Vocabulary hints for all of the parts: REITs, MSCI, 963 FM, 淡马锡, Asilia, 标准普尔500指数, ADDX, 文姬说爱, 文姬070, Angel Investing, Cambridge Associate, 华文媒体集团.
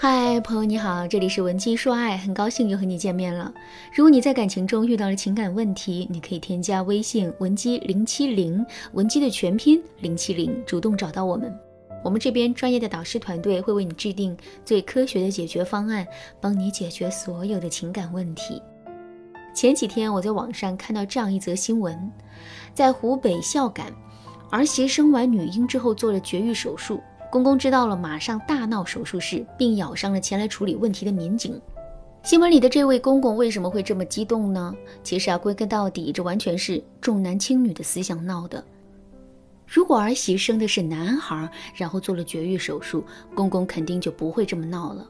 嗨，朋友你好，这里是文姬说爱，很高兴又和你见面了。如果你在感情中遇到了情感问题，你可以添加微信文姬070，文姬的全拼070，主动找到我们。我们这边专业的导师团队会为你制定最科学的解决方案，帮你解决所有的情感问题。前几天我在网上看到这样一则新闻，在湖北孝感，儿媳生完女婴之后做了绝育手术，公公知道了马上大闹手术室，并咬伤了前来处理问题的民警。新闻里的这位公公为什么会这么激动呢？其实归根到底，这完全是重男轻女的思想闹的。如果儿媳生的是男孩，然后做了绝育手术，公公肯定就不会这么闹了。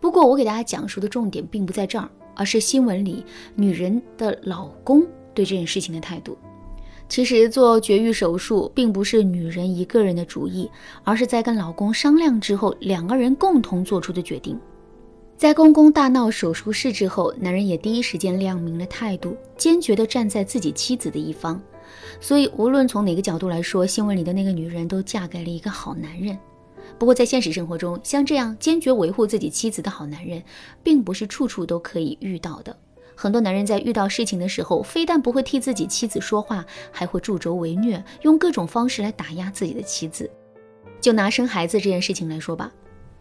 不过我给大家讲述的重点并不在这儿，而是新闻里女人的老公对这件事情的态度。其实做绝育手术并不是女人一个人的主意，而是在跟老公商量之后，两个人共同做出的决定。在公公大闹手术室之后，男人也第一时间亮明了态度，坚决地站在自己妻子的一方。所以无论从哪个角度来说，新闻里的那个女人都嫁给了一个好男人。不过在现实生活中，像这样坚决维护自己妻子的好男人并不是处处都可以遇到的。很多男人在遇到事情的时候，非但不会替自己妻子说话，还会助纣为虐，用各种方式来打压自己的妻子。就拿生孩子这件事情来说吧，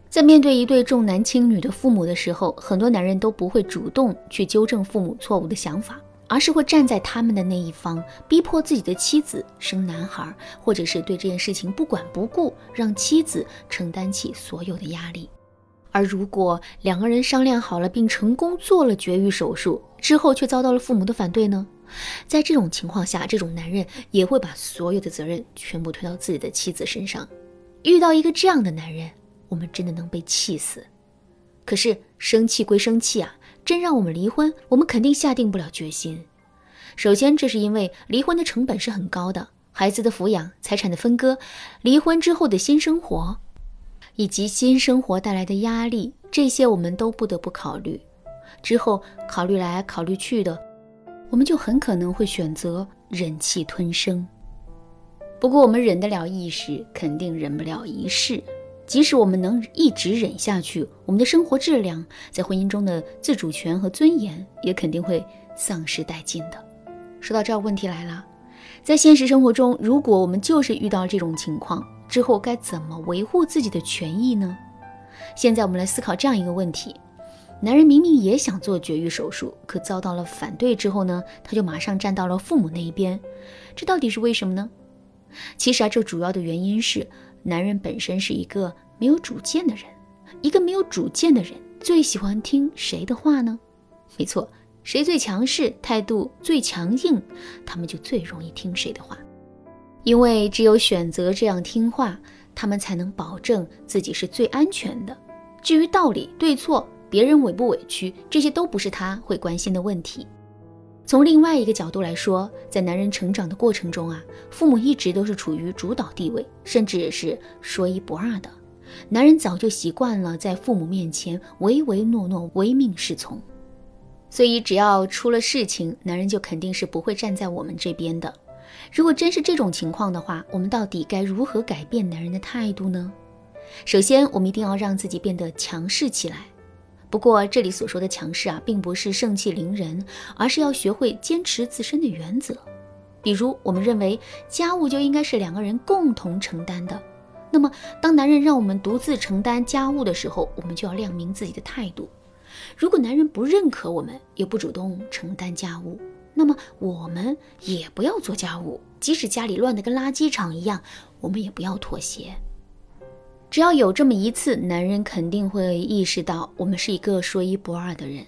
在面对一对重男轻女的父母的时候，很多男人都不会主动去纠正父母错误的想法，而是会站在他们的那一方，逼迫自己的妻子生男孩，或者是对这件事情不管不顾，让妻子承担起所有的压力。而如果两个人商量好了并成功做了绝育手术之后，却遭到了父母的反对呢？在这种情况下，这种男人也会把所有的责任全部推到自己的妻子身上。遇到一个这样的男人，我们真的能被气死。可是生气归生气啊，真让我们离婚，我们肯定下定不了决心。首先，这是因为离婚的成本是很高的，孩子的抚养、财产的分割、离婚之后的新生活，以及新生活带来的压力，这些我们都不得不考虑。之后考虑来考虑去的，我们就很可能会选择忍气吞声。不过我们忍得了一时，肯定忍不了一世。即使我们能一直忍下去，我们的生活质量，在婚姻中的自主权和尊严也肯定会丧失殆尽的。说到这儿，问题来了，在现实生活中，如果我们就是遇到这种情况之后，该怎么维护自己的权益呢？现在我们来思考这样一个问题，男人明明也想做绝育手术，可遭到了反对之后呢，他就马上站到了父母那一边，这到底是为什么呢？其实这主要的原因是，男人本身是一个没有主见的人。一个没有主见的人最喜欢听谁的话呢？没错，谁最强势，态度最强硬，他们就最容易听谁的话。因为只有选择这样听话，他们才能保证自己是最安全的。至于道理、对错、别人委不委屈，这些都不是他会关心的问题。从另外一个角度来说，在男人成长的过程中啊，父母一直都是处于主导地位，甚至是说一不二的。男人早就习惯了在父母面前唯唯诺诺、唯命是从。所以只要出了事情，男人就肯定是不会站在我们这边的。如果真是这种情况的话，我们到底该如何改变男人的态度呢？首先，我们一定要让自己变得强势起来。不过这里所说的强势啊，并不是盛气凌人，而是要学会坚持自身的原则。比如我们认为家务就应该是两个人共同承担的，那么当男人让我们独自承担家务的时候，我们就要亮明自己的态度。如果男人不认可我们，也不主动承担家务，那么我们也不要做家务，即使家里乱得跟垃圾场一样，我们也不要妥协。只要有这么一次，男人肯定会意识到我们是一个说一不二的人。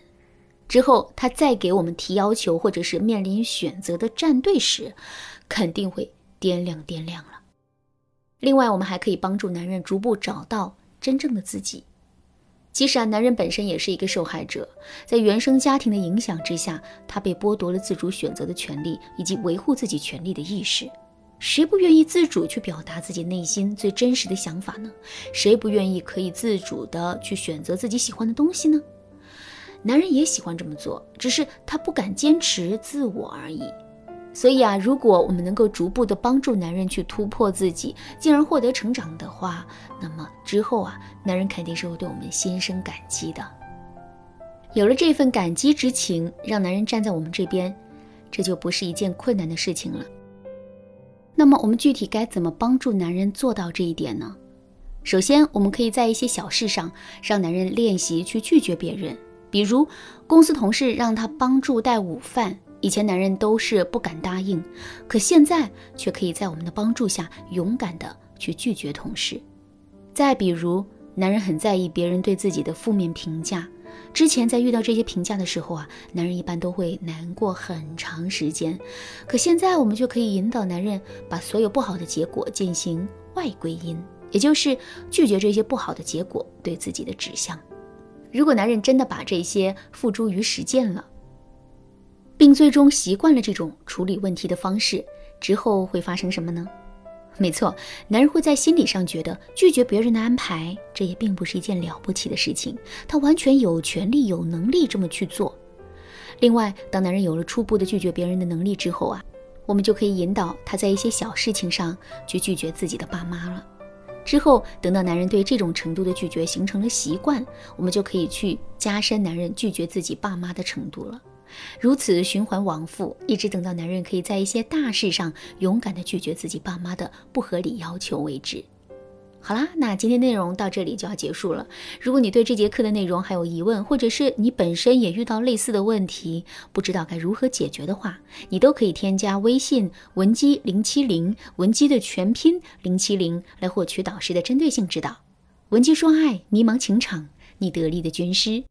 之后他再给我们提要求，或者是面临选择的站队时，肯定会掂量掂量了。另外，我们还可以帮助男人逐步找到真正的自己。其实啊，男人本身也是一个受害者，在原生家庭的影响之下，他被剥夺了自主选择的权利以及维护自己权利的意识。谁不愿意自主去表达自己内心最真实的想法呢？谁不愿意可以自主的去选择自己喜欢的东西呢？男人也喜欢这么做，只是他不敢坚持自我而已。所以啊，如果我们能够逐步的帮助男人去突破自己，进而获得成长的话，那么之后啊，男人肯定是会对我们心生感激的。有了这份感激之情，让男人站在我们这边，这就不是一件困难的事情了。那么我们具体该怎么帮助男人做到这一点呢？首先，我们可以在一些小事上让男人练习去拒绝别人，比如公司同事让他帮助带午饭，以前男人都是不敢答应，可现在却可以在我们的帮助下勇敢地去拒绝同事。再比如，男人很在意别人对自己的负面评价，之前在遇到这些评价的时候啊，男人一般都会难过很长时间，可现在我们就可以引导男人把所有不好的结果进行外归因，也就是拒绝这些不好的结果对自己的指向。如果男人真的把这些付诸于实践了，并最终习惯了这种处理问题的方式，之后会发生什么呢？没错，男人会在心理上觉得拒绝别人的安排，这也并不是一件了不起的事情，他完全有权利、有能力这么去做。另外，当男人有了初步的拒绝别人的能力之后啊，我们就可以引导他在一些小事情上去拒绝自己的爸妈了。之后，等到男人对这种程度的拒绝形成了习惯，我们就可以去加深男人拒绝自己爸妈的程度了。如此循环往复，一直等到男人可以在一些大事上勇敢地拒绝自己爸妈的不合理要求为止。好啦，那今天内容到这里就要结束了。如果你对这节课的内容还有疑问，或者是你本身也遇到类似的问题，不知道该如何解决的话，你都可以添加微信文姬070，文姬的全拼070，来获取导师的针对性指导。文姬说爱，迷茫情场，你得力的军师。